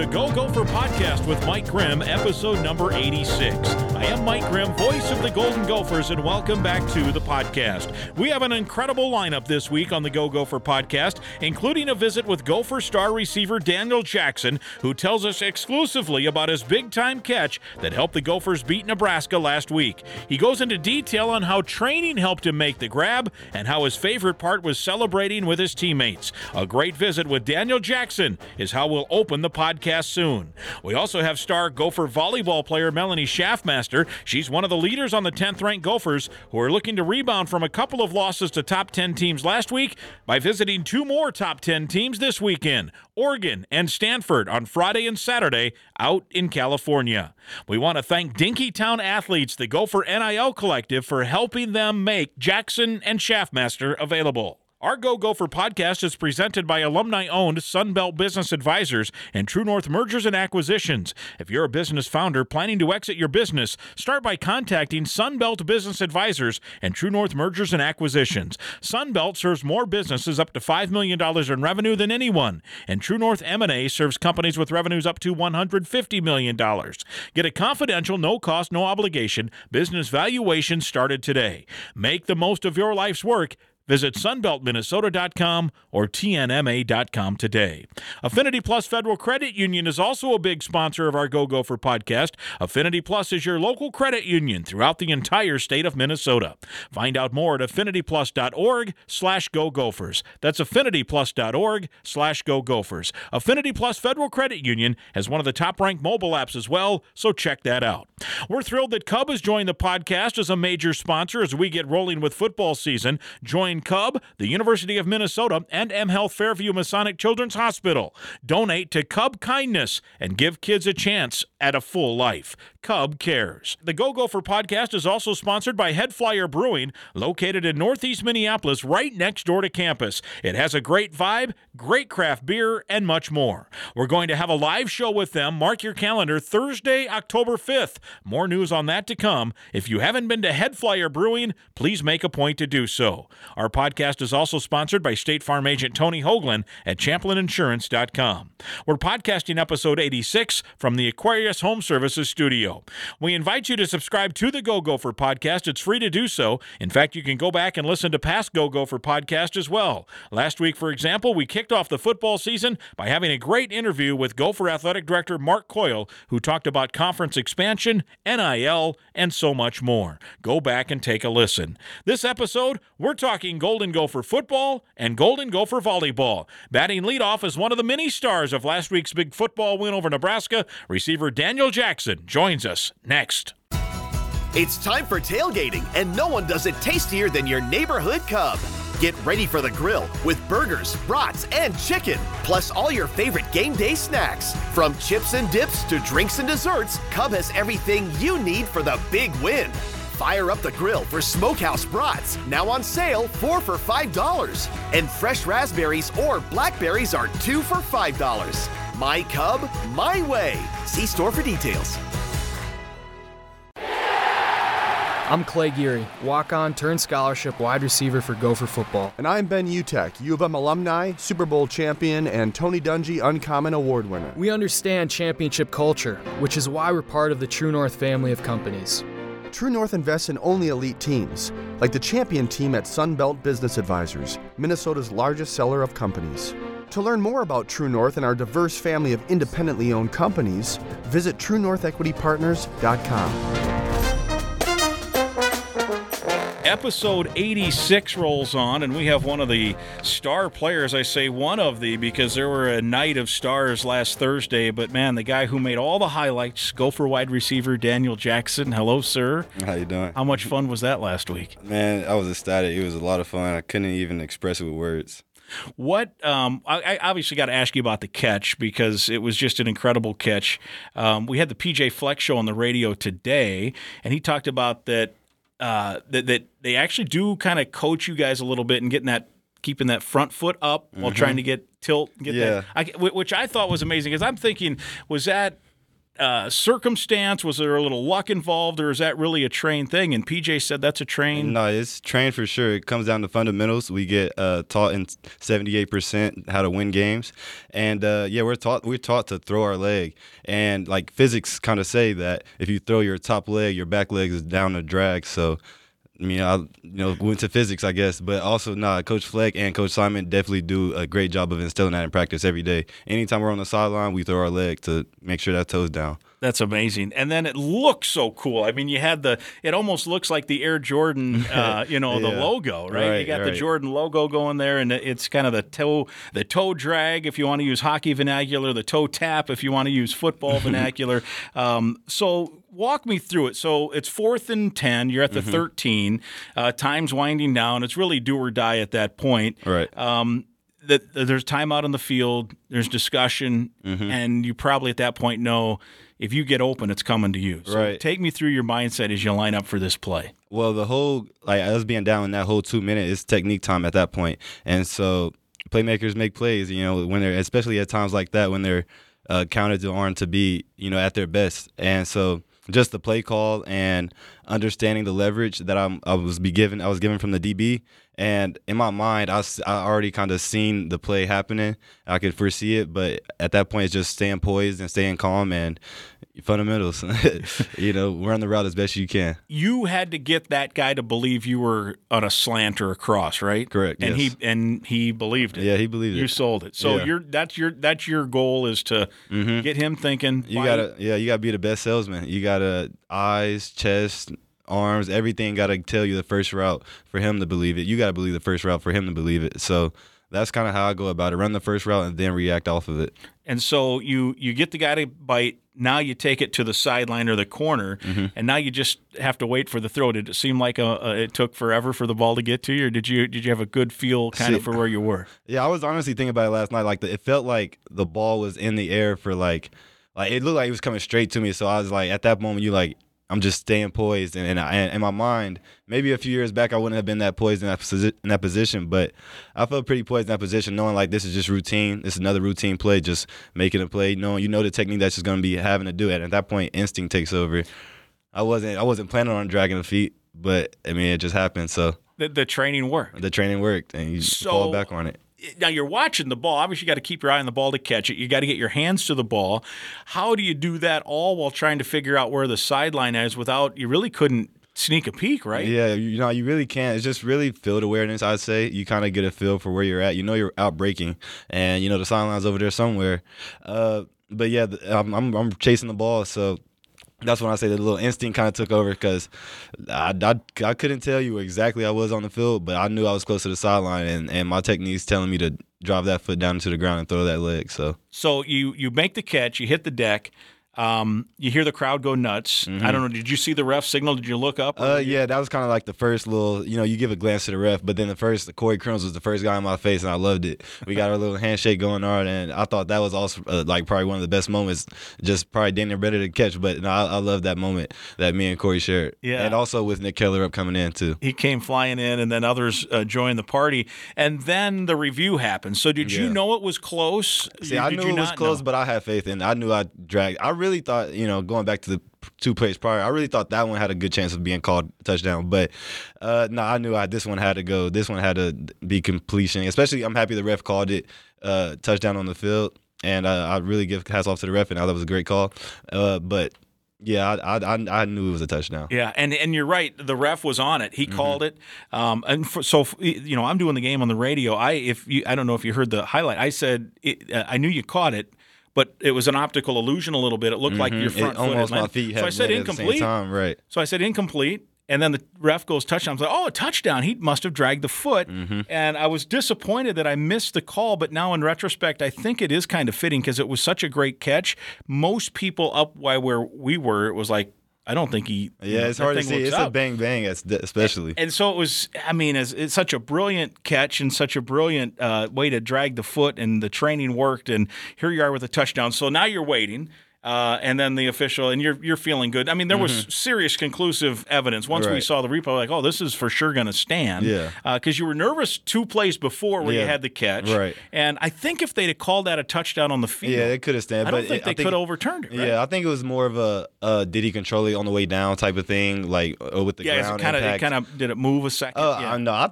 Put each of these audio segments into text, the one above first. the Go Gopher Podcast with Mike Grimm, episode number 86. I am Mike Grimm, voice of the Golden Gophers, and welcome back to the podcast. We have an incredible lineup this week on the Go Gopher Podcast, including a visit with Gopher star receiver Daniel Jackson, who tells us exclusively about his big-time catch that helped the Gophers beat Nebraska last week. He goes into detail on how training helped him make the grab and how his favorite part was celebrating with his teammates. A great visit with Daniel Jackson is how we'll open the podcast soon. We also have star Gopher volleyball player Melanie Shaffmaster. She's one of the leaders on the 10th-ranked Gophers, who are looking to rebound from a couple of losses to top 10 teams last week by visiting two more top 10 teams this weekend, Oregon and Stanford, on Friday and Saturday out in California. We want to thank Dinkytown Athletes, the Gopher NIL Collective, for helping them make Jackson and Shaffmaster available. Our Go Gopher podcast is presented by alumni-owned Sunbelt Business Advisors and True North Mergers and Acquisitions. If you're a business founder planning to exit your business, start by contacting Sunbelt Business Advisors and True North Mergers and Acquisitions. Sunbelt serves more businesses up to $5 million in revenue than anyone, and True North M&A serves companies with revenues up to $150 million. Get a confidential, no-cost, no-obligation business valuation started today. Make the most of your life's work. Visit sunbeltminnesota.com or tnma.com today. Affinity Plus Federal Credit Union is also a big sponsor of our Go Gopher podcast. Affinity Plus is your local credit union throughout the entire state of Minnesota. Find out more at affinityplus.org/Go Gophers. That's affinityplus.org/Go Gophers. Affinity Plus Federal Credit Union has one of the top-ranked mobile apps as well, so check that out. We're thrilled that Cub has joined the podcast as a major sponsor as we get rolling with football season. Join Cub, the University of Minnesota, and M Health Fairview Masonic Children's Hospital. Donate to Cub Kindness and give kids a chance at a full life. Cub cares. The Go Gopher podcast is also sponsored by Head Flyer Brewing, located in northeast Minneapolis, right next door to campus. It has a great vibe, great craft beer, and much more. We're going to have a live show with them. Mark your calendar, Thursday, October 5th. More news on that to come. If you haven't been to Head Flyer Brewing, please make a point to do so. Our podcast is also sponsored by State Farm agent Tony Hoaglund at ChamplinInsurance.com. We're podcasting episode 86 from the Aquarius Home Services studio. We invite you to subscribe to the Go Gopher podcast. It's free to do so. In fact, you can go back and listen to past Go Gopher podcast as well. Last week, for example, we kicked off the football season by having a great interview with Gopher Athletic Director Mark Coyle, who talked about conference expansion, NIL, and so much more. Go back and take a listen. This episode, we're talking Golden Gopher football and Golden Gopher volleyball. Batting leadoff is one of the many stars of last week's big football win over Nebraska. Receiver Daniel Jackson joins us next. It's time for tailgating, and no one does it tastier than your neighborhood Cub. Get ready for the grill with burgers, brats, and chicken, plus all your favorite game day snacks. From chips and dips to drinks and desserts, Cub has everything you need for the big win. Fire up the grill for Smokehouse Brats, now on sale 4 for $5. And fresh raspberries or blackberries are 2 for $5. My Cub, my way. See store for details. I'm Clay Geary, walk-on, turn scholarship, wide receiver for Gopher football. And I'm Ben Utek, U of M alumni, Super Bowl champion, and Tony Dungy Uncommon Award winner. We understand championship culture, which is why we're part of the True North family of companies. True North invests in only elite teams, like the champion team at Sunbelt Business Advisors, Minnesota's largest seller of companies. To learn more about True North and our diverse family of independently owned companies, visit truenorthequitypartners.com. Episode 86 rolls on, and we have one of the star players. I say one of the, because there were a night of stars last Thursday, but man, the guy who made all the highlights, Gopher wide receiver Daniel Jackson. Hello, sir. How you doing? How much fun was that last week? Man, I was ecstatic. It was a lot of fun. I couldn't even express it with words. What I obviously got to ask you about the catch, because it was just an incredible catch. We had the P.J. Fleck show on the radio today, and he talked about that they actually do kind of coach you guys a little bit and keeping that front foot up while trying to get tilt. Which I thought was amazing, because I'm thinking, was that circumstance? Was there a little luck involved, or is that really a trained thing? And PJ said that's a trained. No, it's trained for sure. It comes down to fundamentals. We get taught in 78% how to win games, and we're taught to throw our leg. And like physics kind of say that if you throw your top leg, your back leg is down to drag. So I mean, I went to physics, I guess, but also, Coach Fleck and Coach Simon definitely do a great job of instilling that in practice every day. Anytime we're on the sideline, we throw our leg to make sure that toe's down. That's amazing. And then it looks so cool. I mean, you had it almost looks like the Air Jordan, the logo, right? Right, you got the Jordan logo going there, and it's kind of the toe drag, if you want to use hockey vernacular, the toe tap, if you want to use football vernacular. So walk me through it. So it's 4th and 10. You're at the 13. Time's winding down. It's really do or die at that point. Right. There's time out on the field. There's discussion, and you probably at that point know – if you get open, it's coming to you. So Take me through your mindset as you line up for this play. Well, the whole – like us being down in that whole 2 minutes, it's technique time at that point. And so playmakers make plays, when they're – especially at times like that when they're counted to arm to be, at their best. And so just the play call and understanding the leverage that I was given from the DB. And in my mind, I already kind of seen the play happening. I could foresee it, but at that point, it's just staying poised and staying calm and fundamentals. Run the route as best you can. You had to get that guy to believe you were on a slant or a cross, right? Correct. And yes. he believed it. Yeah, he believed it. You sold it. So that's your goal is to get him thinking. You gotta be the best salesman. You gotta eyes, chest, arms, everything got to tell you the first route for him to believe it. You got to believe the first route for him to believe it. So that's kind of how I go about it. Run the first route and then react off of it. And so you get the guy to bite. Now you take it to the sideline or the corner, and now you just have to wait for the throw. Did it seem like it took forever for the ball to get to you, or did you have a good feel kind of for where you were? Yeah, I was honestly thinking about it last night. Like it felt like the ball was in the air for like it looked like it was coming straight to me. So I was like, at that moment, I'm just staying poised, and in my mind, maybe a few years back I wouldn't have been that poised in that position, but I felt pretty poised in that position, knowing like this is just routine, this is another routine play, just making a play, knowing the technique that's just going to be having to do it. And at that point, instinct takes over. I wasn't planning on dragging the feet, but I mean it just happened. So the training worked. The training worked, and you fall back on it. Now you're watching the ball. Obviously, you got to keep your eye on the ball to catch it. You got to get your hands to the ball. How do you do that all while trying to figure out where the sideline is without? You really couldn't sneak a peek, right? Yeah, you really can't. It's just really field awareness, I'd say. You kind of get a feel for where you're at. You're out breaking, and the sideline's over there somewhere. But yeah, I'm chasing the ball, so. That's when I say the little instinct kind of took over because I couldn't tell you exactly I was on the field, but I knew I was close to the sideline, and my technique's telling me to drive that foot down to the ground and throw that leg. So you make the catch, you hit the deck. You hear the crowd go nuts. I don't know. Did you see the ref signal? Did you look up? Yeah, that was kind of like the first little, you give a glance to the ref, but then Corey Crumbs was the first guy in my face, and I loved it. We got our little handshake going on, and I thought that was also probably one of the best moments, just probably Daniel better to catch, but no, I love that moment that me and Corey shared. Yeah. And also with Nick Keller up coming in too. He came flying in, and then others joined the party, and then the review happened. So did you know it was close? See, I knew it was close, but I had faith in it. I knew I dragged. I really thought, going back to the two plays prior, I really thought that one had a good chance of being called touchdown. But, I knew this one had to go. This one had to be completion. Especially, I'm happy the ref called it touchdown on the field. And I really give hats off to the ref, and I thought it was a great call. But, yeah, I knew it was a touchdown. Yeah, and you're right. The ref was on it. He called it. So I'm doing the game on the radio. I don't know if you heard the highlight. I said I knew you caught it. But it was an optical illusion a little bit. It looked like your front foot. Almost my feet had so at the same time, right. So I said incomplete, and then the ref goes touchdown. I was like, oh, a touchdown. He must have dragged the foot. And I was disappointed that I missed the call, but now in retrospect, I think it is kind of fitting because it was such a great catch. Most people up where we were, it was like, I don't think he. Yeah, it's hard to see. It's up. A bang bang, especially. And so it was. I mean, it's such a brilliant catch and such a brilliant way to drag the foot, and the training worked. And here you are with a touchdown. So now you're waiting, And then the official, and you're feeling good. I mean, there was serious conclusive evidence. Once we saw the replay, like, oh, this is for sure going to stand. Yeah. Because you were nervous two plays before where you had the catch. Right. And I think if they'd have called that a touchdown on the field, they could have stand. I don't think they could have overturned it. Right? Yeah, I think it was more of a did he control it on the way down type of thing, like with the ground impact. Yeah, it kind of did it move a second. No, I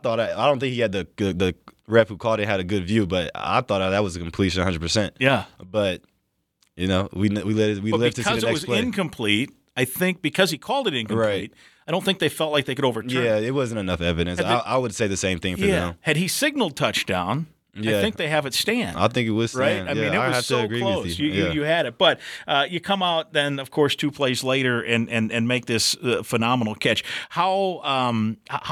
don't think he had the ref who called it had a good view, but I thought that was a completion 100%. Yeah, but. You know, we lived to see the next play. Because it was incomplete, I think because he called it incomplete, I don't think they felt like they could overturn it. Yeah, it wasn't enough evidence. I would say the same thing for them. Had he signaled touchdown, I think they have it stand. I think it was stand. Right? Yeah, I mean, it was so close. You had it. But you come out then, of course, two plays later and make this phenomenal catch. How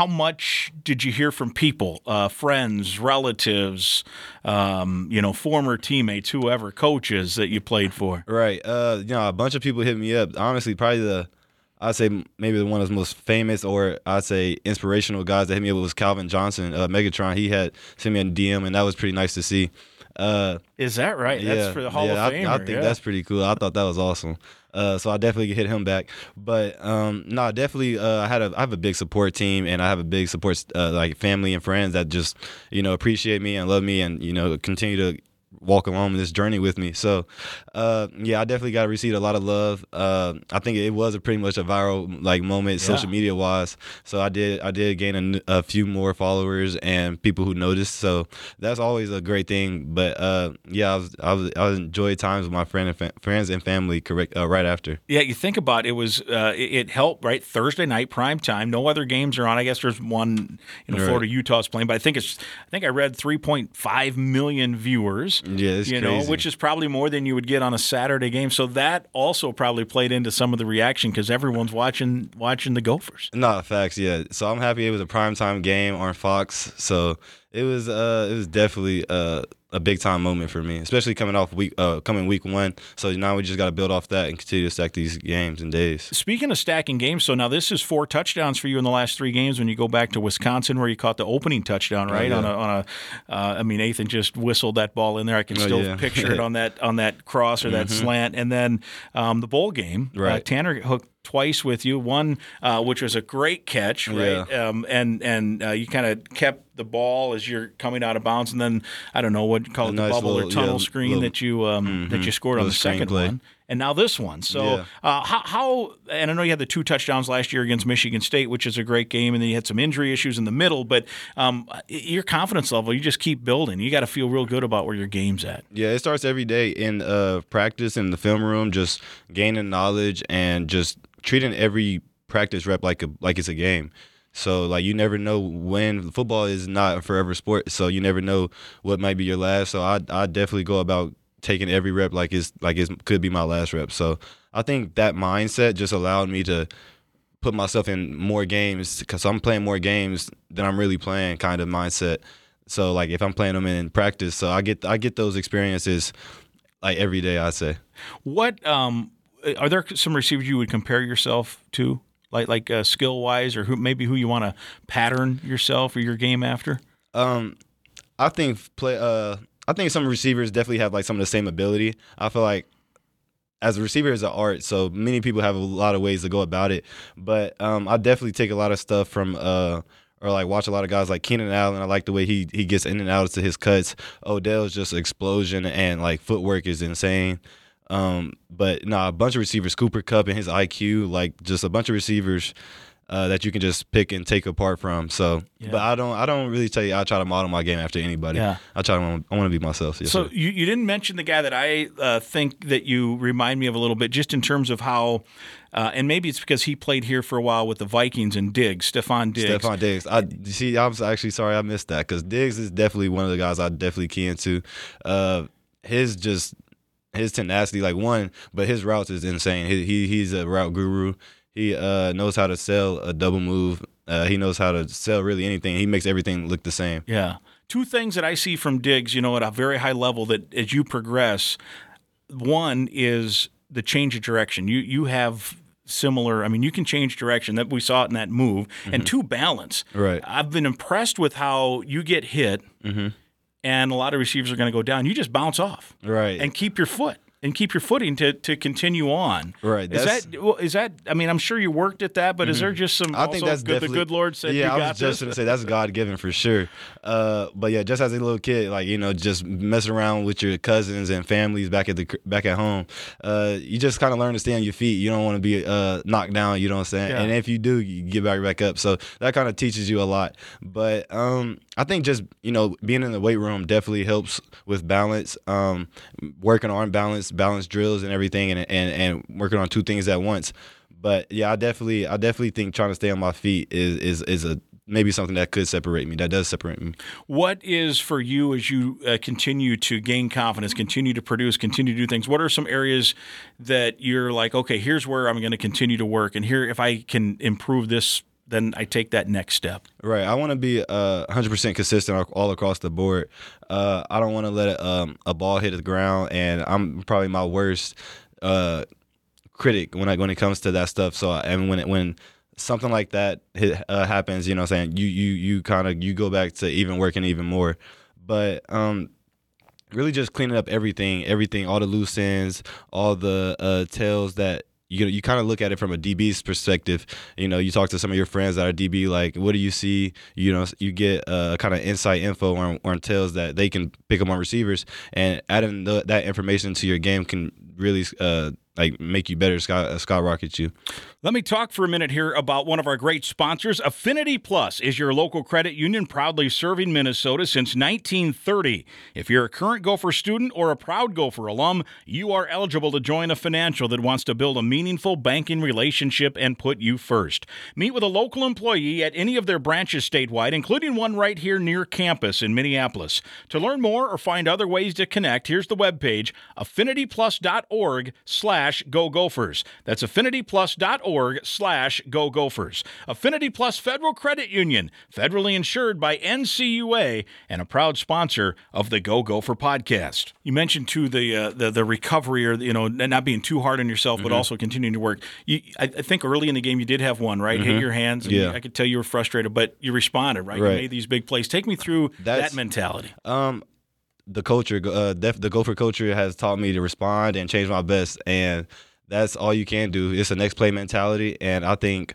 much did you hear from people, friends, relatives, former teammates, whoever, coaches that you played for? Right. A bunch of people hit me up. Honestly, probably I'd say maybe one of the most famous or I'd say inspirational guys that hit me up was Calvin Johnson, Megatron. He had sent me a DM, and that was pretty nice to see. Is that right? Yeah, that's for the Hall of Famer. I think that's pretty cool. I thought that was awesome. So I definitely hit him back. But definitely I have a big support team, and I have a big support like family and friends that just appreciate me and love me, and continue to walk along this journey with me. So, I definitely received a lot of love. I think it was pretty much a viral moment, social media wise. So I did gain a few more followers and people who noticed. So that's always a great thing. But I enjoyed times with my friends and family. Correct. Right after. Yeah, you think about it, was it helped, right? Thursday night prime time. No other games are on. I guess there's one Florida Utah's playing, but I think I read 3.5 million viewers. Yeah, it's crazy. Which is probably more than you would get on a Saturday game. So that also probably played into some of the reaction because everyone's watching the Gophers. No, facts, yeah. So I'm happy it was a primetime game on Fox. So it was definitely a big time moment for me, especially coming week one. So now we just got to build off that and continue to stack these games and days. Speaking of stacking games, so now this is 4 touchdowns for you in the last 3 games. When you go back to Wisconsin, where you caught the opening touchdown, right? Oh, yeah. Ethan just whistled that ball in there. I can still picture it on that cross or that slant. And then the bowl game, right? Tanner hooked twice with you, one which was a great catch, right? Yeah. You kind of kept the ball as you're coming out of bounds, and then I don't know what you call it, nice bubble little, or tunnel screen that you that you scored on the second one, and now this one. So how – and I know you had the 2 touchdowns last year against Michigan State, which is a great game, and then you had some injury issues in the middle, but your confidence level, you just keep building. You got to feel real good about where your game's at. Yeah, it starts every day in practice, in the film room, just gaining knowledge and just treating every practice rep like it's a game. So, you never know when – football is not a forever sport, so you never know what might be your last. So I definitely go about – taking every rep like it could be my last rep. So I think that mindset just allowed me to put myself in more games, because I'm playing more games than I'm really playing kind of mindset. So if I'm playing them in practice, so I get those experiences every day, I'd say. What are there some receivers you would compare yourself to, skill wise, or who you want to pattern yourself or your game after? I think some receivers definitely have some of the same ability. I feel like as a receiver is an art, so many people have a lot of ways to go about it. But I definitely take a lot of stuff from watch a lot of guys like Kenan Allen. I like the way he gets in and out to his cuts. Odell's just explosion and footwork is insane. A bunch of receivers, Cooper Kupp and his IQ, just a bunch of receivers that you can just pick and take apart from. So, but I don't really tell you I try to model my game after anybody. Yeah. I want to be myself. Yes, so you didn't mention the guy that I think that you remind me of a little bit, just in terms of how, and maybe it's because he played here for a while with the Vikings, and Stephon Diggs. I'm actually sorry I missed that, because Diggs is definitely one of the guys I definitely key into. His tenacity, but his routes is insane. He's a route guru. He knows how to sell a double move. He knows how to sell really anything. He makes everything look the same. Yeah. 2 things that I see from Diggs, at a very high level, that as you progress, one is the change of direction. You have similar – you can change direction. That we saw it in that move. Mm-hmm. And 2, balance. Right. I've been impressed with how you get hit, and a lot of receivers are going to go down. You just bounce off. Right. And keep your foot. and keep your footing to continue on. Right. Is that? I mean, I'm sure you worked at that, but is there just some? I think that's definitely, the good Lord said. Yeah, I was just gonna say that's God given for sure. But yeah, just as a little kid, like just messing around with your cousins and families back at home, you just kind of learn to stay on your feet. You don't want to be knocked down. You know what I'm saying? Yeah. And if you do, you get back up. So that kind of teaches you a lot. But I think just being in the weight room definitely helps with balance. Working on balance drills and everything, and working on two things at once. But yeah, I definitely think trying to stay on my feet is maybe something that could separate me. That does separate me. What is for you as you continue to gain confidence, continue to produce, continue to do things? What are some areas that you're like, okay, here's where I'm going to continue to work, and here if I can improve this, then I take that next step? Right. I want to be 100% consistent all across the board. I don't want to let a ball hit the ground, and I'm probably my worst critic when it comes to that stuff. So, and when something like that happens, you know what I'm saying, you kind of go back to even working even more. But really just cleaning up everything, all the loose ends, all the tails that you kind of look at it from a DB's perspective. You talk to some of your friends that are DB, like, what do you see? You get kind of insight info on tails that they can pick up on receivers, and adding that information to your game can really make you better, skyrocket you. Let me talk for a minute here about one of our great sponsors. Affinity Plus is your local credit union proudly serving Minnesota since 1930. If you're a current Gopher student or a proud Gopher alum, you are eligible to join a financial that wants to build a meaningful banking relationship and put you first. Meet with a local employee at any of their branches statewide, including one right here near campus in Minneapolis. To learn more or find other ways to connect, here's the webpage, affinityplus.org/Go Gophers. That's affinityplus.org/Go Gophers. Affinity Plus Federal Credit Union, federally insured by NCUA, and a proud sponsor of the Go Gopher podcast. You mentioned too the recovery, or not being too hard on yourself, but also continuing to work. I think early in the game you did have one, right? Hit your hands. And yeah. I could tell you were frustrated, but you responded, right? You made these big plays. Take me through that mentality. The culture, the Gopher culture has taught me to respond and change my best, and that's all you can do. It's a next play mentality, and I think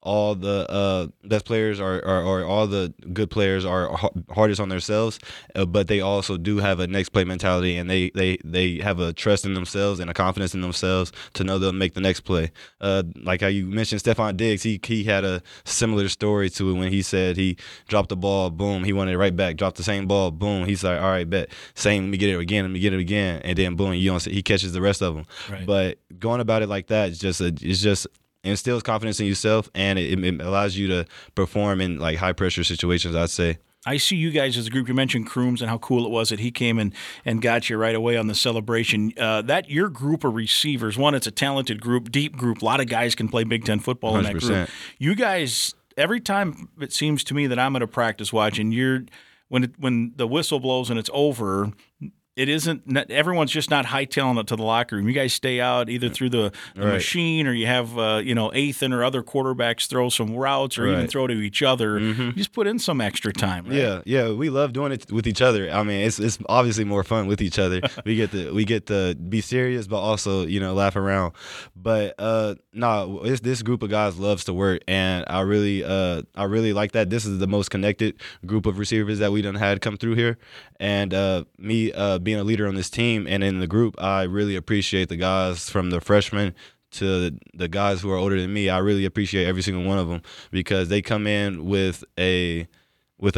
all the best players are all the good players are hardest on themselves, but they also do have a next play mentality, and they have a trust in themselves and a confidence in themselves to know they'll make the next play. Like how you mentioned Stephon Diggs, he had a similar story to it when he said he dropped the ball, boom, he wanted it right back, dropped the same ball, boom, he's like, all right, bet, same, let me get it again, and then boom, he catches the rest of them. Right. But going about it like that is just instills confidence in yourself, and it allows you to perform in like high pressure situations, I'd say. I see you guys as a group. You mentioned Crumbs and how cool it was that he came and got you right away on the celebration. That your group of receivers, one, it's a talented group, deep group. A lot of guys can play Big Ten football 100%. In that group. You guys, every time it seems to me that I'm at a practice watch, and when the whistle blows and it's over, it isn't – everyone's just not hightailing it to the locker room. You guys stay out either through the machine, or you have, Ethan or other quarterbacks throw some routes, or even throw to each other. You just put in some extra time, right? Yeah. We love doing it with each other. I mean, it's obviously more fun with each other. We get to be serious, but also, laugh around. But, this group of guys loves to work, and I really like that. This is the most connected group of receivers that we done had come through here. And being a leader on this team and in the group, I really appreciate the guys from the freshmen to the guys who are older than me. I really appreciate every single one of them, because they come in with a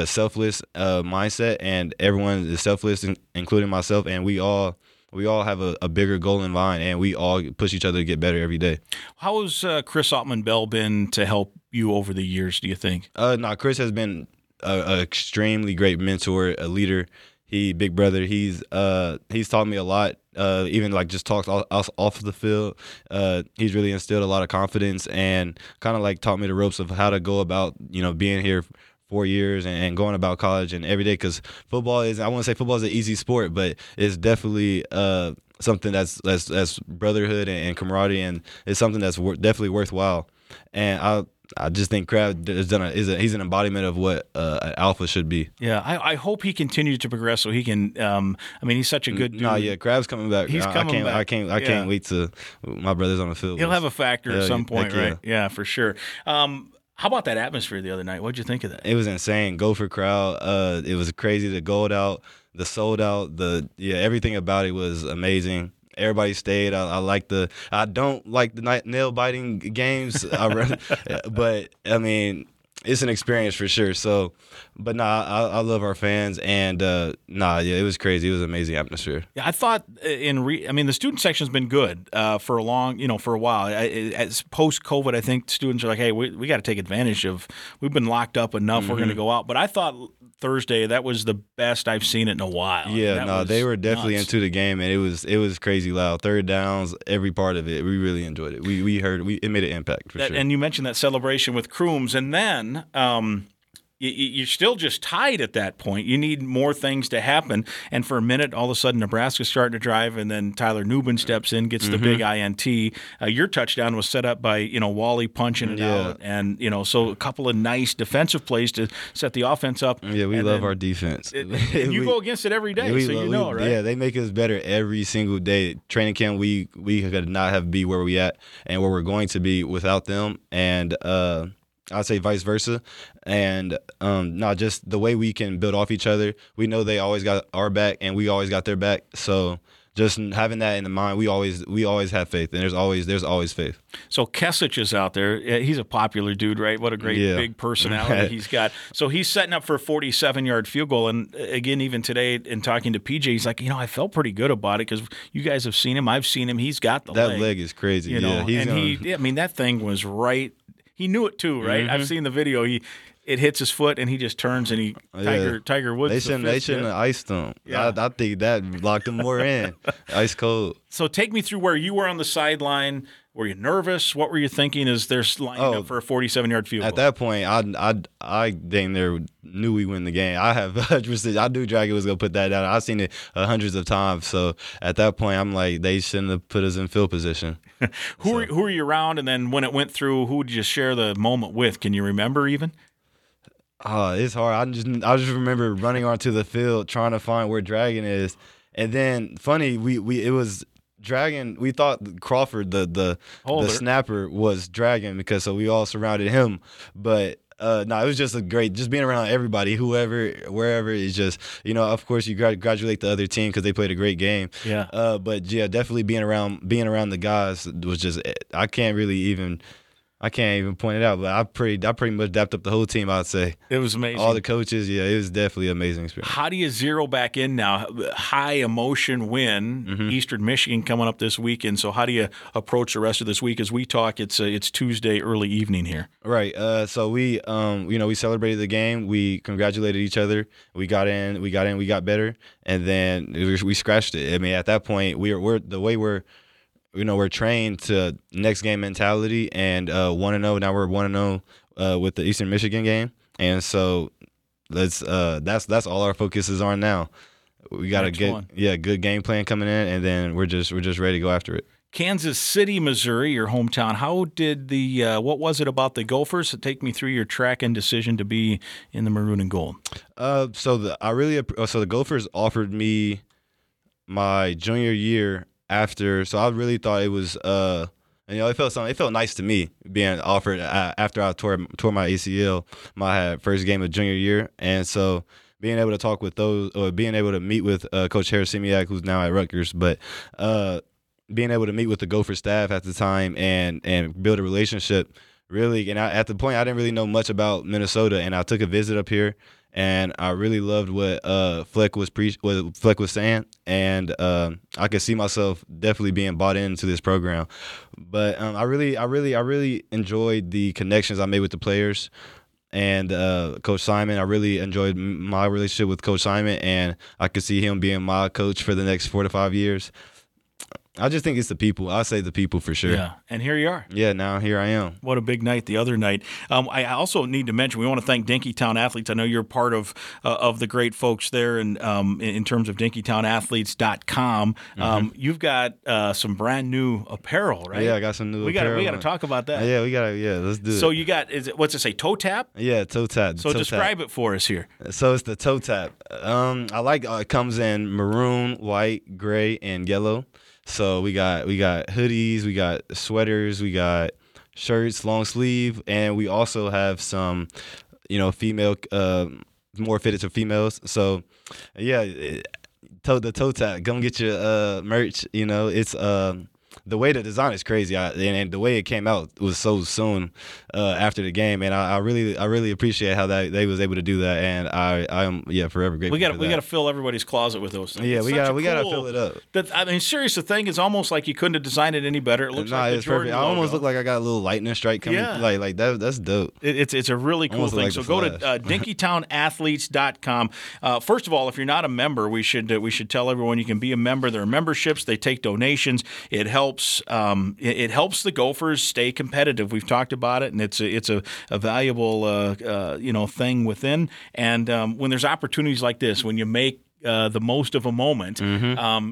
selfless mindset, and everyone is selfless, including myself, and we all have a bigger goal in mind, and we all push each other to get better every day. How has Chris Autman-Bell been to help you over the years, do you think? Chris has been an extremely great mentor, a leader. Big brother. He's taught me a lot. Even like just talks off the field. He's really instilled a lot of confidence, and kind of like taught me the ropes of how to go about being here 4 years and going about college and every day. Because I wouldn't say football is an easy sport, but it's definitely something that's brotherhood and camaraderie, and it's something that's definitely worthwhile. And I I just think Kraft is an embodiment of what an alpha should be. Yeah, I hope he continues to progress so he can. I mean, he's such a good dude. No, yeah, Kraft's coming back. He's coming back. I can't wait to my brother's on the field. He'll have a factor at some point, right? Yeah, for sure. How about that atmosphere the other night? What'd you think of that? It was insane. Gopher crowd. It was crazy. The gold out, the sold out, everything about it was amazing. Everybody stayed. I don't like the nail biting games. But I mean, it's an experience for sure. So, but I love our fans, and it was crazy. It was an amazing atmosphere. Yeah, I thought the student section's been good for a while. As post COVID, I think students are like, hey, we got to take advantage of. We've been locked up enough. Mm-hmm. We're going to go out. But I thought Thursday, that was the best I've seen it in a while. Yeah, they were definitely nuts into the game, and it was crazy loud. Third downs, every part of it. We really enjoyed it. It made an impact for sure. And you mentioned that celebration with Crumbs, and then you're still just tied at that point. You need more things to happen. And for a minute, all of a sudden, Nebraska's starting to drive, and then Tyler Newbin steps in, gets the big INT. Your touchdown was set up by Wally punching it out, and so a couple of nice defensive plays to set the offense up. Yeah, we love our defense. You go against it every day, right? Yeah, they make us better every single day. Training camp, we could not have be where we at and where we're going to be without them, and I'd say vice versa. And just the way we can build off each other. We know they always got our back, and we always got their back. So just having that in the mind, we always have faith, and there's always faith. So Kesich is out there. He's a popular dude, right? What a great big personality he's got. So he's setting up for a 47-yard field goal. And again, even today, in talking to PJ, he's like, I felt pretty good about it because you guys have seen him. I've seen him. He's got the leg. That leg is crazy. That thing was right. He knew it too, right? Mm-hmm. I've seen the video. It hits his foot, and he just turns, and he Tiger Woods. They shouldn't have iced him. Yeah. I think that locked him more in. Ice cold. So take me through where you were on the sideline. Were you nervous? What were you thinking as they're lining up for a 47-yard field goal? At that point, I dang near knew we win the game. I have 100%. I knew Dragon was going to put that down. I've seen it hundreds of times. So at that point, I'm like, they shouldn't have put us in field position. Who were you around? And then when it went through, who did you share the moment with? Can you remember even? It's hard. I just remember running onto the field trying to find where Dragon is. And then, funny, it was – Dragon, we thought Crawford, the snapper, was Dragon because so we all surrounded him. But it was just just being around everybody, whoever, wherever. It's just, of course you congratulate the other team because they played a great game. Yeah. But yeah, definitely being around the guys was just, I can't even point it out, but I pretty much dapped up the whole team, I'd say. It was amazing. All the coaches, it was definitely an amazing experience. How do you zero back in now? High emotion win, Eastern Michigan coming up this weekend. So how do you approach the rest of this week? As we talk, it's Tuesday early evening here. Right. So we, we celebrated the game. We congratulated each other. We got in. We got better, and then we scratched it. I mean, at that point, we're trained to next game mentality, and 1-0. Now we're 1-0 with the Eastern Michigan game, and so that's all our focus is on now. We got a good game plan coming in, and then we're just ready to go after it. Kansas City, Missouri, your hometown. How did the what was it about the Gophers? Take me through your track and decision to be in the maroon and gold. So the Gophers offered me my junior year. After, so I really thought it was, it felt nice to me being offered after I tore my ACL, my first game of junior year, and so being able to talk with those, or being able to meet with Coach Harris Semiak, who's now at Rutgers, but being able to meet with the Gopher staff at the time and build a relationship, really. And at the point, I didn't really know much about Minnesota, and I took a visit up here, and I really loved what Fleck was saying, and I could see myself definitely being bought into this program. But I really enjoyed the connections I made with the players and Coach Simon. I really enjoyed my relationship with Coach Simon, and I could see him being my coach for the next 4 to 5 years. I just think it's the people. I'll say the people for sure. Yeah, and here you are. Yeah, now here I am. What a big night the other night. I also need to mention, we want to thank Dinkytown Athletes. I know you're part of the great folks there and in terms of DinkyTownAthletes.com. You've got some brand new apparel, right? Yeah, I got some new apparel. We got to talk about that. Yeah, we got to. Yeah, let's do it. So you got, is it, what's it say, toe tap? Yeah, toe tap. So describe it for us here. So it's the toe tap. I like it comes in maroon, white, gray, and yellow. So we got hoodies, we got sweaters, we got shirts, long sleeve, and we also have some, female, more fitted to females. So, yeah, the toe tag, come get your merch. It's the way the design is crazy, and the way it came out was so soon after the game, and I really appreciate how that they was able to do that, and I am forever grateful. We got to fill everybody's closet with those things. Yeah, we got to fill it up. Seriously, the thing is almost like you couldn't have designed it any better. It looks like it's Jordan perfect. I almost look like I got a little lightning strike coming. Yeah. Like that. That's dope. It's a really cool thing. Like so go to DinkyTownAthletes.com. First of all, if you're not a member, we should tell everyone you can be a member. There are memberships. They take donations. It helps. It helps the Gophers stay competitive. We've talked about it, and it's a valuable thing within. And when there's opportunities like this, when you make the most of a moment,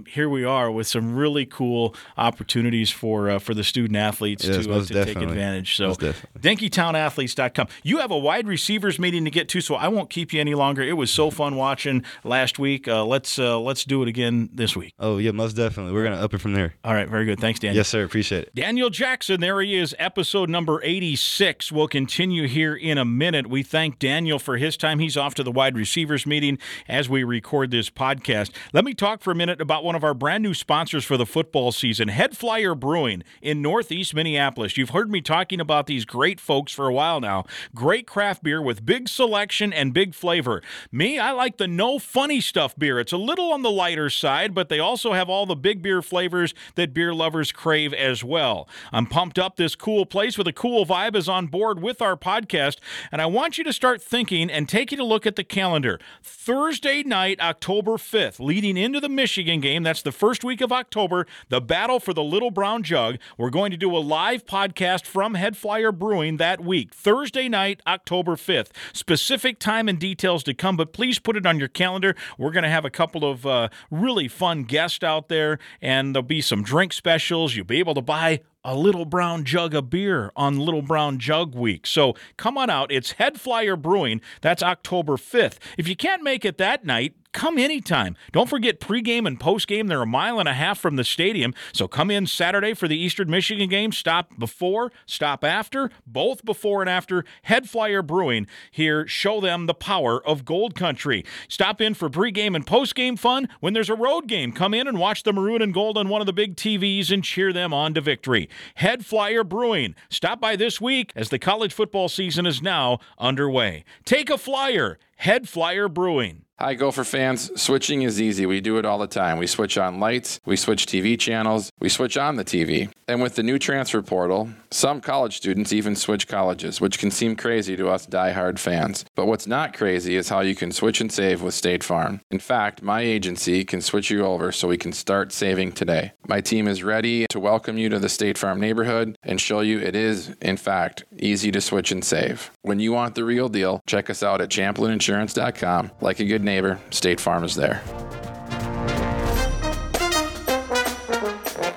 here we are with some really cool opportunities for the student athletes to take advantage. So DinkyTownAthletes.com. You have a wide receivers meeting to get to, so I won't keep you any longer. It was so fun watching last week. Let's do it again this week. Oh, yeah, most definitely. We're going to up it from there. All right, very good. Thanks, Daniel. Yes, sir. Appreciate it. Daniel Jackson, there he is, episode number 86. We'll continue here in a minute. We thank Daniel for his time. He's off to the wide receivers meeting as we record this podcast. Let me talk for a minute about one of our brand new sponsors for the football season, Head Flyer Brewing in Northeast Minneapolis. You've heard me talking about these great folks for a while now. Great craft beer with big selection and big flavor. Me, I like the no funny stuff beer. It's a little on the lighter side, but they also have all the big beer flavors that beer lovers crave as well. I'm pumped up. This cool place with a cool vibe is on board with our podcast, and I want you to start thinking and taking a look at the calendar. Thursday night, October 5th, leading into the Michigan game. That's the first week of October, the battle for the Little Brown Jug. We're going to do a live podcast from Head Flyer Brewing that week, Thursday night, October 5th. Specific time and details to come, but please put it on your calendar. We're going to have a couple of really fun guests out there, and there'll be some drink specials. You'll be able to buy a Little Brown Jug of beer on Little Brown Jug Week. So come on out. It's Head Flyer Brewing. That's October 5th. If you can't make it that night, come anytime. Don't forget pregame and postgame. They're a mile and a half from the stadium, so come in Saturday for the Eastern Michigan game. Stop before, stop after, both before and after. Head Flyer Brewing here. Show them the power of Gold Country. Stop in for pregame and postgame fun. When there's a road game, come in and watch the Maroon and Gold on one of the big TVs and cheer them on to victory. Head Flyer Brewing. Stop by this week as the college football season is now underway. Take a flyer. Head Flyer Brewing. Hi, Gopher fans. Switching is easy. We do it all the time. We switch on lights, we switch TV channels, we switch on the TV. And with the new transfer portal, some college students even switch colleges, which can seem crazy to us diehard fans. But what's not crazy is how you can switch and save with State Farm. In fact, my agency can switch you over so we can start saving today. My team is ready to welcome you to the State Farm neighborhood and show you it is, in fact, easy to switch and save. When you want the real deal, check us out at ChamplinInsurance.com. Like a good neighbor, State Farm is there.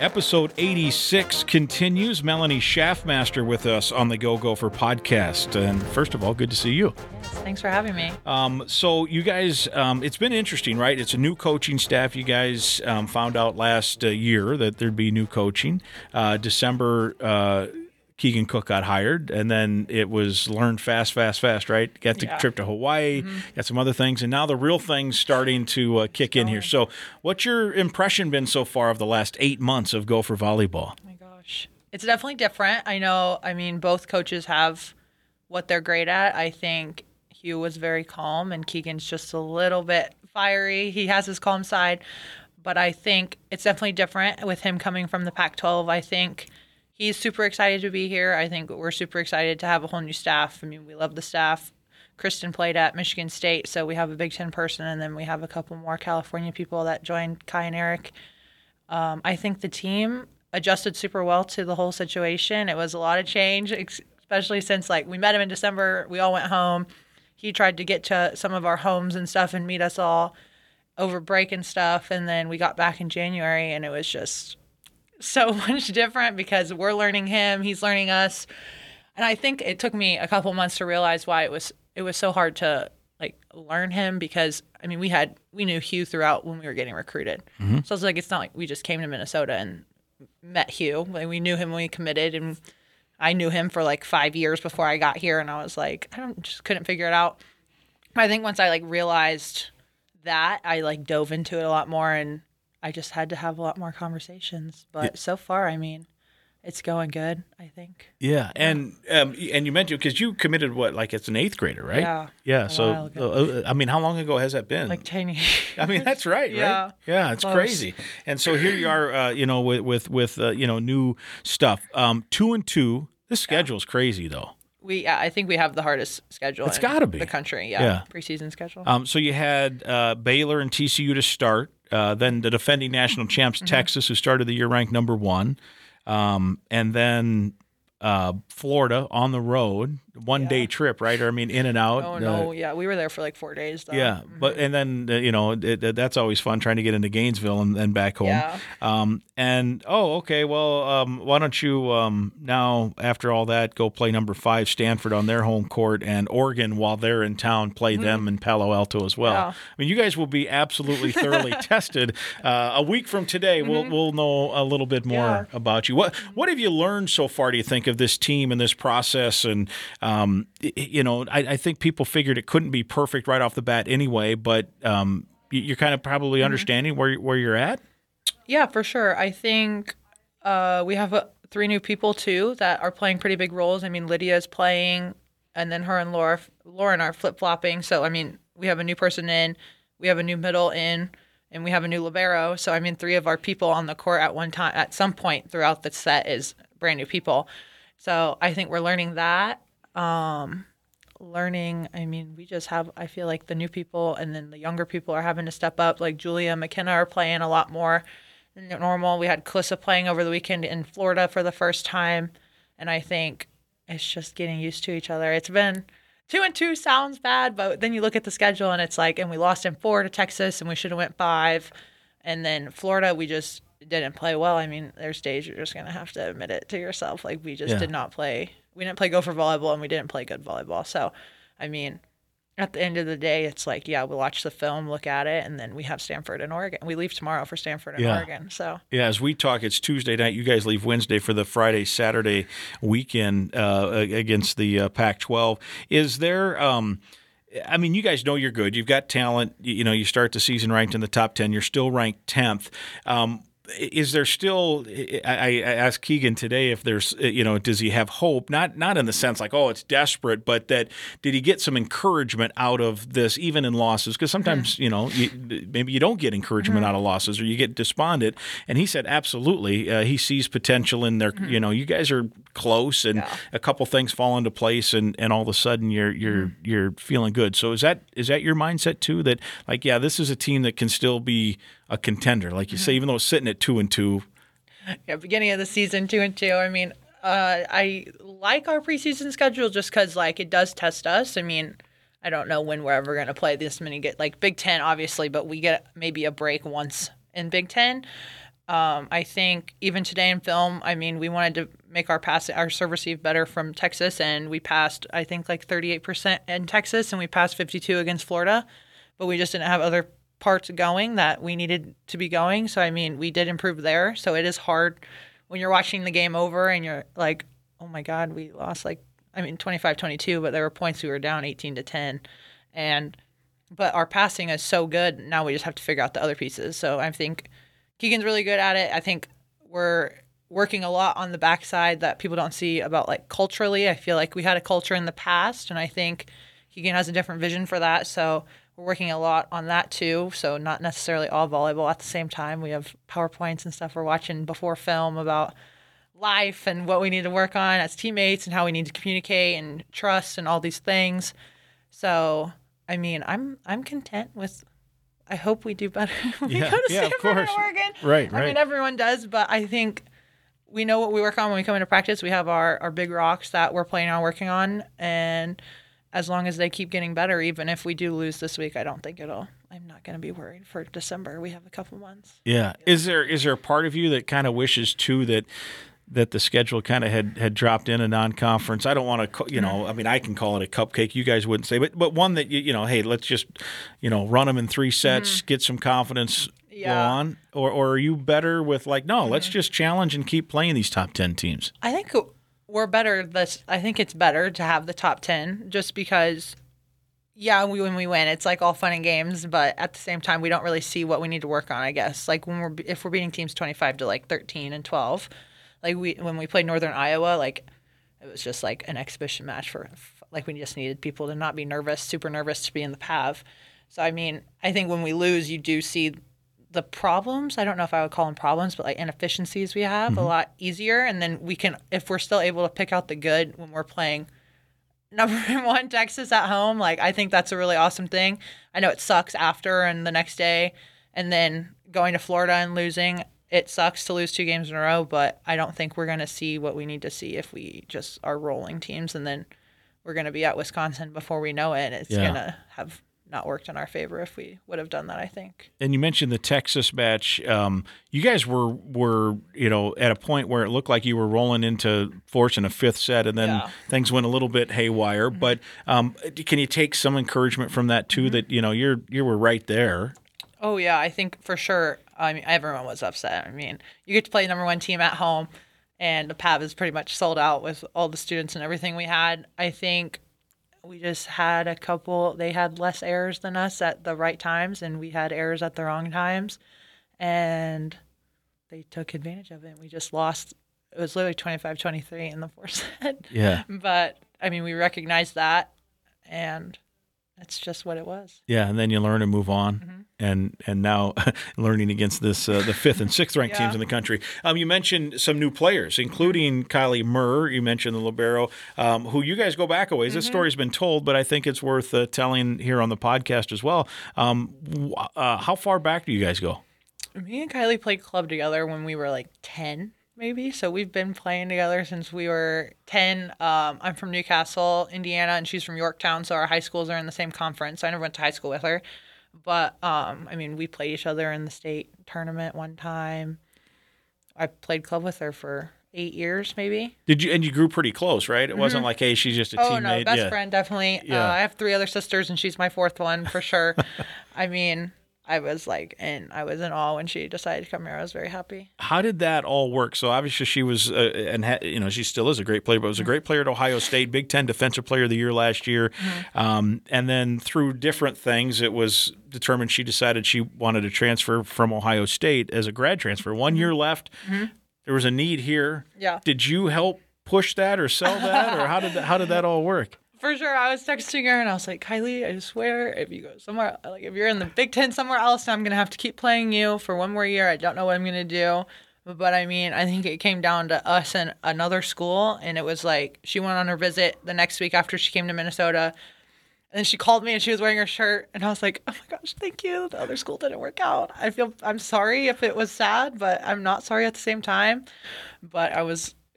Episode 86 continues. Melanie Shaffmaster with us on the Go Gopher podcast. And first of all, good to see you. Thanks for having me. So you guys, it's been interesting, right? It's a new coaching staff. You guys found out last year that there'd be new coaching. December Keegan Cook got hired, and then it was learned fast, right? Got the trip to Hawaii, got some other things, and now the real thing's starting to kick in here. So what's your impression been so far of the last 8 months of Gopher volleyball? Oh, my gosh. It's definitely different. I know, both coaches have what they're great at. I think Hugh was very calm, and Keegan's just a little bit fiery. He has his calm side, but I think it's definitely different with him coming from the Pac-12, I think. He's super excited to be here. I think we're super excited to have a whole new staff. We love the staff. Kristen played at Michigan State, so we have a Big Ten person, and then we have a couple more California people that joined Kai and Eric. I think the team adjusted super well to the whole situation. It was a lot of change, especially since, like, we met him in December. We all went home. He tried to get to some of our homes and stuff and meet us all over break and stuff. And then we got back in January, and it was just so much different because we're learning him, he's learning us. And I think it took me a couple months to realize why it was so hard to, like, learn him, because, I mean, we knew Hugh throughout when we were getting recruited. Mm-hmm. So it's like, it's not like we just came to Minnesota and met Hugh. Like, we knew him when we committed, and I knew him for like 5 years before I got here, and I was like, I just couldn't figure it out. But I think once I, like, realized that, I, like, dove into it a lot more, and I just had to have a lot more conversations. But so far, I mean, it's going good, I think. Yeah, and you mentioned, because you committed it's an eighth grader, right? Yeah. So I mean, how long ago has that been? Like 10 years. I mean, that's right. Yeah. Yeah, it's close. Crazy. And so here you are, with new stuff. 2-2. This schedule's crazy though. I think we have the hardest schedule. It's got to be the country. Yeah. Preseason schedule. So you had Baylor and TCU to start. Then the defending national champs, mm-hmm. Texas, who started the year ranked number one. And then Florida on the road, one-day trip, right? Or, I mean, in and out. Oh, no, yeah. We were there for like 4 days, though. Yeah, mm-hmm. but that's always fun, trying to get into Gainesville and then back home. Yeah. Why don't you now, after all that, go play number 5 Stanford on their home court, and Oregon, while they're in town, play them in Palo Alto as well. Yeah. I mean, you guys will be absolutely thoroughly tested. A week from today, mm-hmm. we'll know a little bit more about you. What have you learned so far, do you think, of this team and this process? And I think people figured it couldn't be perfect right off the bat anyway, but you're kind of probably mm-hmm. understanding where you're at? Yeah, for sure. I think we have 3 new people, too, that are playing pretty big roles. I mean, Lydia's playing, and then her and Lauren are flip-flopping. So, I mean, we have a new person in, we have a new middle in, and we have a new libero. So, I mean, 3 of our people on the court at one time, at some point throughout the set, is brand new people. So I think we're learning that. We just have, I feel like, the new people, and then the younger people are having to step up. Like Julia and McKenna are playing a lot more than normal. We had Calissa playing over the weekend in Florida for the first time, and I think it's just getting used to each other. It's been 2-2 sounds bad, but then you look at the schedule and it's like, and we lost in 4 to Texas, and we should have went 5, and then Florida we just didn't play well. I mean, there's days you're just gonna have to admit it to yourself, like we just did not play. We didn't play Gopher volleyball, and we didn't play good volleyball. So, I mean, at the end of the day, it's like, we'll watch the film, look at it, and then we have Stanford and Oregon. We leave tomorrow for Stanford and Oregon. So as we talk, it's Tuesday night. You guys leave Wednesday for the Friday-Saturday weekend against the Pac-12. Is there you guys know you're good. You've got talent. You start the season ranked in the top 10. You're still ranked 10th. Is there still? I asked Keegan today if there's, does he have hope? Not in the sense like, oh, it's desperate, but that did he get some encouragement out of this, even in losses? Because sometimes maybe you don't get encouragement out of losses, or you get despondent. And he said, absolutely, he sees potential in their. You guys are close, and a couple things fall into place, and all of a sudden you're feeling good. So is that your mindset too? That this is a team that can still be a contender, like you say, even though it's sitting at 2-2. Yeah, beginning of the season, 2-2. I mean, I like our preseason schedule just because, it does test us. I mean, I don't know when we're ever going to play this many. Big Ten, obviously, but we get maybe a break once in Big Ten. I think even today in film, I mean, we wanted to make our serve receive better from Texas, and we passed, I think, 38% in Texas, and we passed 52 against Florida, but we just didn't have other parts going that we needed to be going. So, I mean, we did improve there. So it is hard when you're watching the game over and you're like, oh my God, we lost 25-22, but there were points we were down 18-10. But our passing is so good. Now we just have to figure out the other pieces. So I think Keegan's really good at it. I think we're working a lot on the backside that people don't see about culturally. I feel like we had a culture in the past, and I think Keegan has a different vision for that. So we're working a lot on that too, so not necessarily all volleyball at the same time. We have PowerPoints and stuff we're watching before film about life and what we need to work on as teammates and how we need to communicate and trust and all these things. So, I mean, I'm content with – I hope we do better when we go to Stanford and Oregon. Right. I mean, everyone does, but I think we know what we work on when we come into practice. We have our big rocks that we're planning on working on, and as long as they keep getting better, even if we do lose this week, I don't think it'll – I'm not going to be worried for December. We have a couple months. Yeah. Is there a part of you that kind of wishes, too, that the schedule kind of had dropped in a non-conference? I don't want to, I mean, I can call it a cupcake. You guys wouldn't say, but one that, hey, let's just, run them in three sets, get some confidence on, or are you better with like, no, let's just challenge and keep playing these top 10 teams? I think we're better. I think it's better to have the top 10 just because, when we win, it's like all fun and games, but at the same time, we don't really see what we need to work on, I guess. Like if we're beating teams 25 to like 13 and 12, like when we played Northern Iowa, like it was just like an exhibition match for like we just needed people to not be nervous, super nervous to be in the PAV. So I mean, I think when we lose, you do see the problems. I don't know if I would call them problems, but like inefficiencies we have a lot easier. And then we can, if we're still able to pick out the good when we're playing number 1 Texas at home, like I think that's a really awesome thing. I know it sucks after and the next day, and then going to Florida and losing. It sucks to lose 2 games in a row, but I don't think we're going to see what we need to see if we just are rolling teams, and then we're going to be at Wisconsin before we know it. It's going to have not worked in our favor if we would have done that, I think. And you mentioned the Texas match. You guys were at a point where it looked like you were rolling into force in a 5th set, and then things went a little bit haywire. But can you take some encouragement from that too? That you were right there. Oh yeah, I think for sure. I mean, everyone was upset. I mean, you get to play number 1 team at home, and the PAV is pretty much sold out with all the students and everything we had. I think we just had a couple. They had less errors than us at the right times, and we had errors at the wrong times, and they took advantage of it. We just lost. It was literally 25-23 in the 4th set. Yeah. But I mean, we recognized that, and that's just what it was. Yeah, and then you learn and move on. And now learning against this the 5th and 6th ranked teams in the country. You mentioned some new players, including Kylie Murr. You mentioned the libero, who you guys go back a ways. This story's been told, but I think it's worth telling here on the podcast as well. How far back do you guys go? Me and Kylie played club together when we were like 10, maybe. So we've been playing together since we were 10. I'm from Newcastle, Indiana, and she's from Yorktown. So our high schools are in the same conference. So I never went to high school with her. But, I mean, we played each other in the state tournament one time. I played club with her for 8 years, maybe. Did you? And you grew pretty close, right? It wasn't like, hey, she's just a teammate. Oh, no, best friend, definitely. Yeah. I have 3 other sisters, and she's my 4th one for sure. I mean, I was in awe when she decided to come here. I was very happy. How did that all work? So obviously she was, she still is a great player, but was a great player at Ohio State, Big Ten Defensive Player of the Year last year. And then through different things, it was determined she decided she wanted to transfer from Ohio State as a grad transfer. 1 year left. There was a need here. Yeah. Did you help push that or sell that, or how did that all work? For sure. I was texting her, and I was like, Kylie, I swear if you go somewhere, like if you're in the Big Ten somewhere else, I'm going to have to keep playing you for 1 more year. I don't know what I'm going to do. But, I mean, I think it came down to us and another school, and it was like she went on her visit the next week after she came to Minnesota, and then she called me, and she was wearing her shirt, and I was like, oh, my gosh, thank you. The other school didn't work out. I'm sorry if it was sad, but I'm not sorry at the same time. But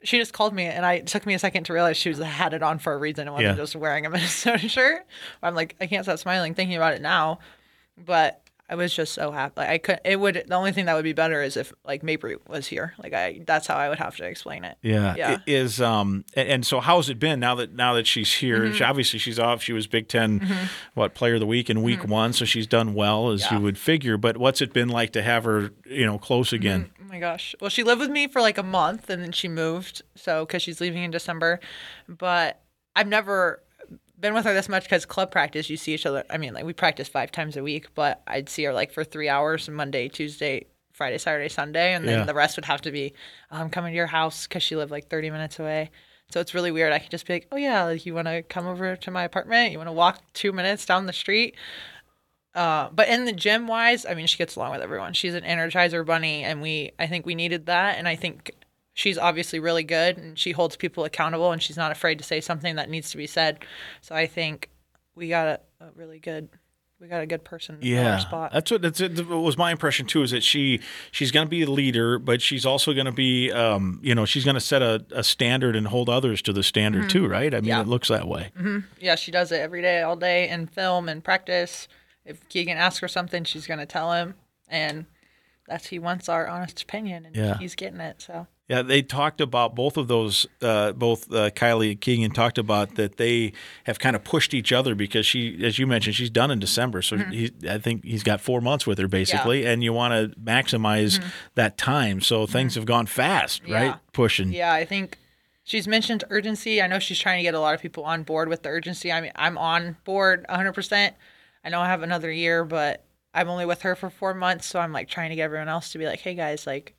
she just called me, and it took me a second to realize she had it on for a reason and wasn't just wearing a Minnesota shirt. I'm like, I can't stop smiling thinking about it now, but I was just so happy. Like, the only thing that would be better is if like Mabry was here. Like that's how I would have to explain it. Yeah. It is. And so how's it been now that she's here? She, obviously she's off. She was Big Ten, player of the week in week one. So she's done well as you would figure, but what's it been like to have her, close again? Oh my gosh. Well, she lived with me for like a month, and then she moved. So, cause she's leaving in December, but I've never been with her this much, because club practice, you see each other. I mean, like we practice 5 times a week, but I'd see her like for 3 hours Monday, Tuesday, Friday, Saturday, Sunday, and then the rest would have to be coming to your house, because she lived like 30 minutes away. So it's really weird. I could just be like, oh yeah, like you want to come over to my apartment? You want to walk 2 minutes down the street? But in the gym wise, I mean, she gets along with everyone. She's an Energizer bunny, and I think we needed that, and I think she's obviously really good, and she holds people accountable, and she's not afraid to say something that needs to be said. So I think we got a really good – we got a good person in our spot. That's was my impression too, is that she's going to be a leader, but she's also going to be, she's going to set a standard and hold others to the standard mm-hmm. too, right? I mean, it looks that way. Mm-hmm. Yeah, she does it every day, all day in film and practice. If Keegan asks her something, she's going to tell him, and he wants our honest opinion, and he's getting it, so. Yeah, they talked about both of those, both Kylie and Keegan talked about that they have kind of pushed each other because she, as you mentioned, she's done in December. So mm-hmm. I think he's got 4 months with her basically, and you want to maximize mm-hmm. that time. So things have gone fast, right? Pushing. Yeah, I think she's mentioned urgency. I know she's trying to get a lot of people on board with the urgency. I mean, I'm on board 100%. I know I have another year, but I'm only with her for 4 months. So I'm like trying to get everyone else to be like, hey guys, like.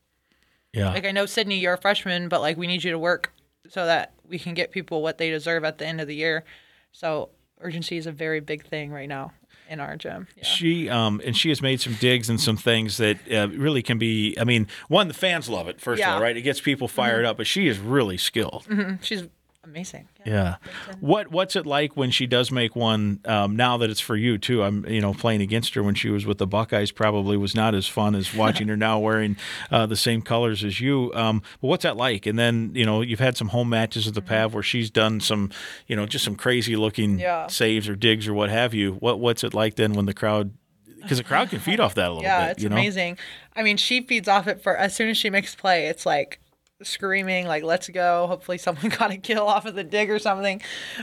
Yeah. Like, I know, Sydney, you're a freshman, but, like, we need you to work so that we can get people what they deserve at the end of the year. So urgency is a very big thing right now in our gym. Yeah. She and she has made some digs and some things that really can be – I mean, one, the fans love it, first of all, right? It gets people fired up, but she is really skilled. Mm-hmm. She's amazing. Yeah. What's it like when she does make one now that it's for you too? I'm playing against her when she was with the Buckeyes probably was not as fun as watching her now wearing the same colors as you. But what's that like? And then you've had some home matches at the PAV where she's done some just some crazy looking saves or digs or what have you. What's it like then when the crowd? Because the crowd can feed off that a little bit. Yeah, it's amazing. I mean, she feeds off it as soon as she makes play. It's like. Screaming, like, let's go. Hopefully someone got a kill off of the dig or something.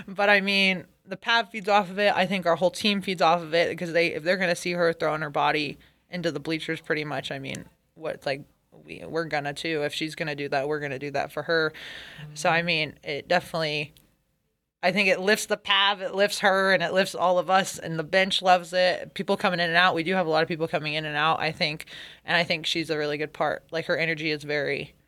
But, I mean, the PAV feeds off of it. I think our whole team feeds off of it because if they're going to see her throwing her body into the bleachers pretty much, I mean, we're going to too. If she's going to do that, we're going to do that for her. So, I mean, it definitely – I think it lifts the PAV, it lifts her, and it lifts all of us, and the bench loves it. People coming in and out. We do have a lot of people coming in and out, I think. And I think she's a really good part. Like, her energy is very –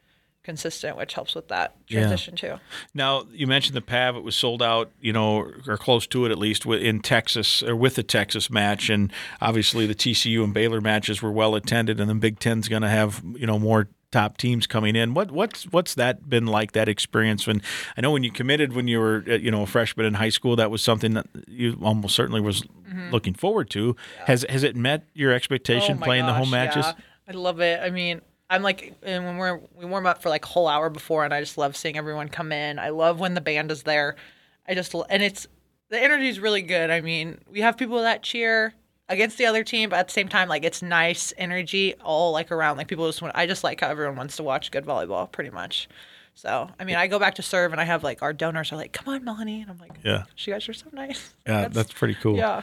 consistent, which helps with that transition too. Now, you mentioned the PAV; it was sold out, or close to it at least, in Texas or with the Texas match, and obviously the TCU and Baylor matches were well attended. And the Big Ten's going to have more top teams coming in. What's that been like? That experience? When I know when you committed when you were a freshman in high school, that was something that you almost certainly was looking forward to. Yeah. Has it met your expectation playing the home matches? Yeah. I love it. I mean. I'm like, and when we warm up for like a whole hour before, and I just love seeing everyone come in. I love when the band is there. And it's, the energy is really good. I mean, we have people that cheer against the other team, but at the same time, like it's nice energy all like around. Like people I just like how everyone wants to watch good volleyball pretty much. So, I mean, I go back to serve and I have like our donors are like, come on, Melanie. And I'm like, you guys are so nice. Yeah, that's pretty cool. Yeah.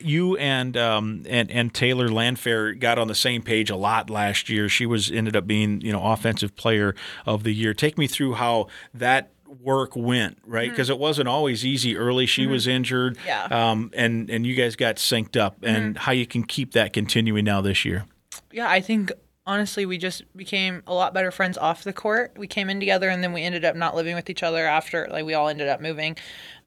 You and Taylor Landfair got on the same page a lot last year. She ended up being, offensive player of the year. Take me through how that work went, right? Because it wasn't always easy early. She was injured. Yeah. And you guys got synced up and how you can keep that continuing now this year. Yeah, I think honestly, we just became a lot better friends off the court. We came in together, and then we ended up not living with each other after. Like, we all ended up moving.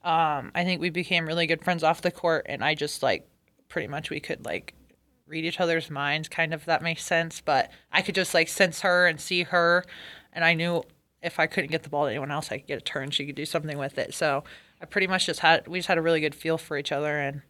I think we became really good friends off the court, and I just, like, pretty much we could, like, read each other's minds, kind of, if that makes sense. But I could just, like, sense her and see her, and I knew if I couldn't get the ball to anyone else, I could get a turn. She could do something with it. So I pretty much we just had a really good feel for each other, and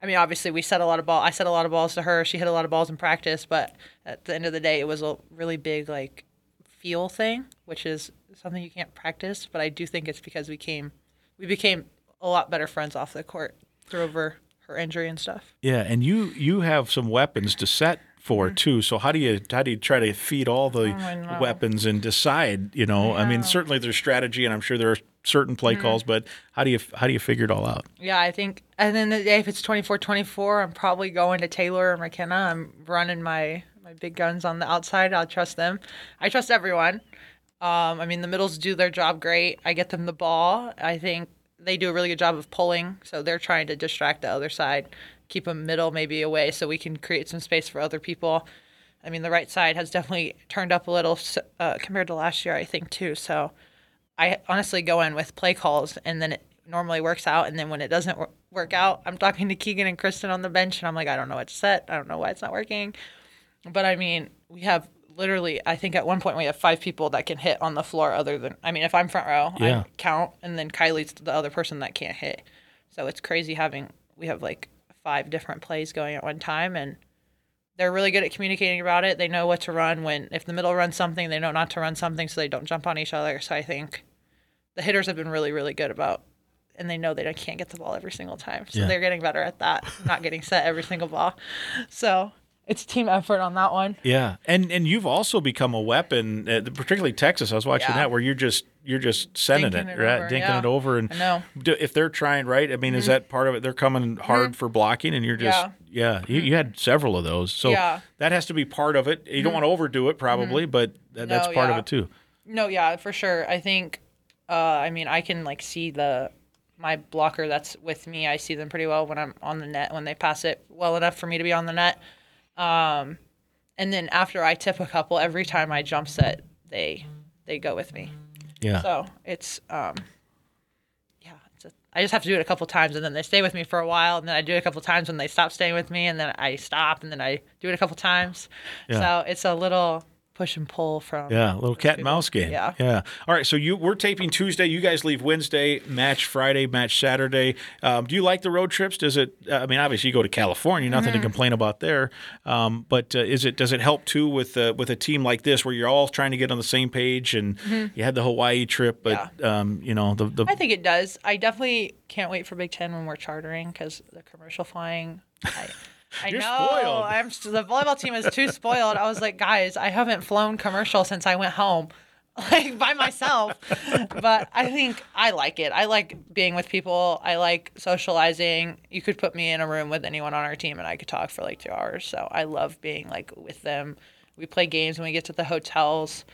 I mean, obviously, we set a lot of balls. I set a lot of balls to her. She hit a lot of balls in practice, but at the end of the day, it was a really big, like, feel thing, which is something you can't practice. But I do think it's because we became a lot better friends off the court over her injury and stuff. Yeah, and you have some weapons to set for too. So how do you try to feed all the weapons and decide? I mean, certainly there's strategy, and I'm sure there are certain play calls, but how do you figure it all out? Yeah, I think at the end of the day, if it's 24-24, I'm probably going to Taylor or McKenna. I'm running my big guns on the outside. I'll trust them. I trust everyone. I mean, the middles do their job great. I get them the ball. I think they do a really good job of pulling, so they're trying to distract the other side, keep a middle maybe away so we can create some space for other people. I mean, the right side has definitely turned up a little compared to last year, I think, too. So I honestly go in with play calls, and then it normally works out. And then when it doesn't work out, I'm talking to Keegan and Kristen on the bench, and I'm like, I don't know what to set. I don't know why it's not working. But, I mean, we have literally, I think at one point we have 5 people that can hit on the floor other than, I mean, if I'm front row, I count, and then Kylie's the other person that can't hit. So it's crazy we have like five different plays going at one time, and they're really good at communicating about it. They know what to run when, if the middle runs something, they know not to run something so they don't jump on each other. So I think the hitters have been really, really good about, and they know they can't get the ball every single time. So they're getting better at that, not getting set every single ball. So it's team effort on that one. Yeah. And you've also become a weapon, particularly Texas. I was watching that where you're just sending it, right? Over. Dinking it over. And I know. If they're trying, right? I mean, is that part of it? They're coming hard for blocking, and you're just, you had several of those. So that has to be part of it. You don't want to overdo it probably, but that's part of it too. No, yeah, for sure. I think, I can see my blocker that's with me. I see them pretty well when I'm on the net, when they pass it well enough for me to be on the net. And then after I tip a couple, every time I jump set, they go with me. Yeah. So it's, I just have to do it a couple times, and then they stay with me for a while, and then I do it a couple times when they stop staying with me, and then I stop, and then I do it a couple times. Yeah. So it's a little push and pull from. Yeah, a little cat and mouse game. Yeah. Yeah. All right, so we're taping Tuesday. You guys leave Wednesday, match Friday, match Saturday. Do you like the road trips? Does it, obviously you go to California, nothing to complain about there, but does it help too with a team like this where you're all trying to get on the same page, and you had the Hawaii trip, but, the I think it does. I definitely can't wait for Big Ten when we're chartering, because the commercial flying, I You're know. Spoiled. The volleyball team is too spoiled. I was like, guys, I haven't flown commercial since I went home, by myself. But I think I like it. I like being with people. I like socializing. You could put me in a room with anyone on our team, and I could talk for 2 hours. So I love being with them. We play games when we get to the hotels.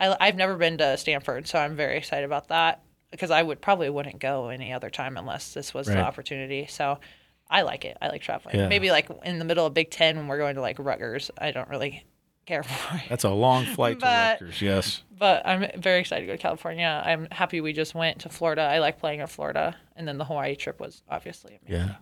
I've never been to Stanford, so I'm very excited about that, because I wouldn't go any other time unless this was the opportunity. So. I like it. I like traveling. Yeah. Maybe in the middle of Big Ten when we're going to Rutgers, I don't really care for it. That's a long flight to Rutgers, yes. But I'm very excited to go to California. I'm happy we just went to Florida. I like playing in Florida. And then the Hawaii trip was obviously amazing. Yeah.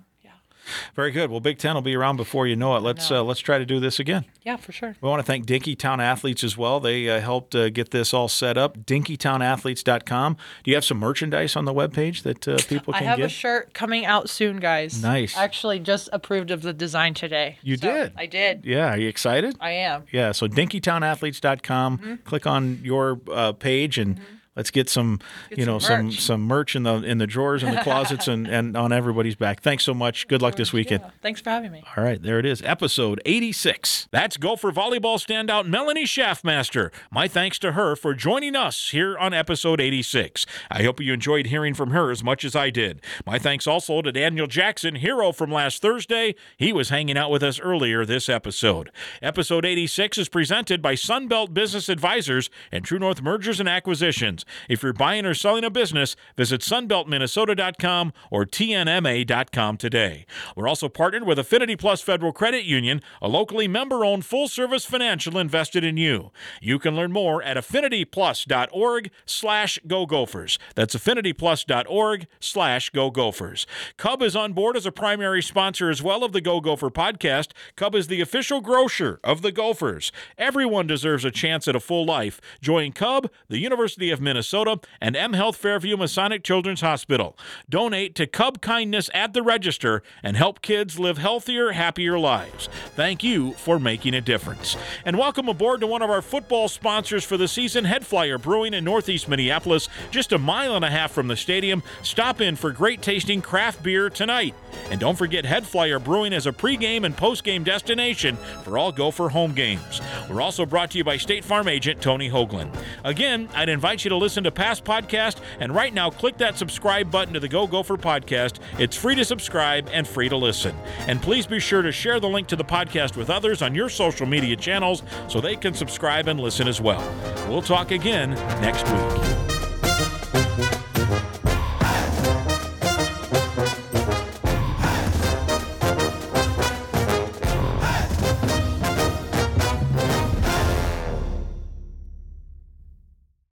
Very good. Well, Big Ten will be around before you know it. Let's try to do this again. Yeah, for sure. We want to thank Dinkytown Athletes as well. They helped get this all set up. DinkyTownAthletes.com. Do you have some merchandise on the webpage that people can get? I have a shirt coming out soon, guys. Nice. Actually, just approved of the design today. You did? I did. Yeah. Are you excited? I am. Yeah. So DinkyTownAthletes.com. Click on your page and... Let's get some merch in the drawers and the closets and on everybody's back. Thanks so much. Good luck this weekend. Yeah. Thanks for having me. All right, there it is. Episode 86. That's Gopher volleyball standout Melanie Shaffmaster. My thanks to her for joining us here on episode 86. I hope you enjoyed hearing from her as much as I did. My thanks also to Daniel Jackson, hero from last Thursday. He was hanging out with us earlier this episode. Episode 86 is presented by Sunbelt Business Advisors and True North Mergers and Acquisitions. If you're buying or selling a business, visit sunbeltminnesota.com or tnma.com today. We're also partnered with Affinity Plus Federal Credit Union, a locally member-owned full-service financial invested in you. You can learn more at affinityplus.org/Go Gophers. That's affinityplus.org/Go Gophers. Cub is on board as a primary sponsor as well of the Go Gopher podcast. Cub is the official grocer of the Gophers. Everyone deserves a chance at a full life. Join Cub, the University of Minnesota, and M Health Fairview Masonic Children's Hospital. Donate to Cub Kindness at the register and help kids live healthier, happier lives. Thank you for making a difference. And welcome aboard to one of our football sponsors for the season, Head Flyer Brewing in Northeast Minneapolis, just 1.5 miles from the stadium. Stop in for great tasting craft beer tonight. And don't forget, Head Flyer Brewing is a pregame and postgame destination for all Gopher home games. We're also brought to you by State Farm agent Tony Hoaglund. Again, I'd invite you to listen to past podcasts, and right now click that subscribe button to the Go Gopher podcast. It's free to subscribe and free to listen. And please be sure to share the link to the podcast with others on your social media channels so they can subscribe and listen as well. We'll talk again next week.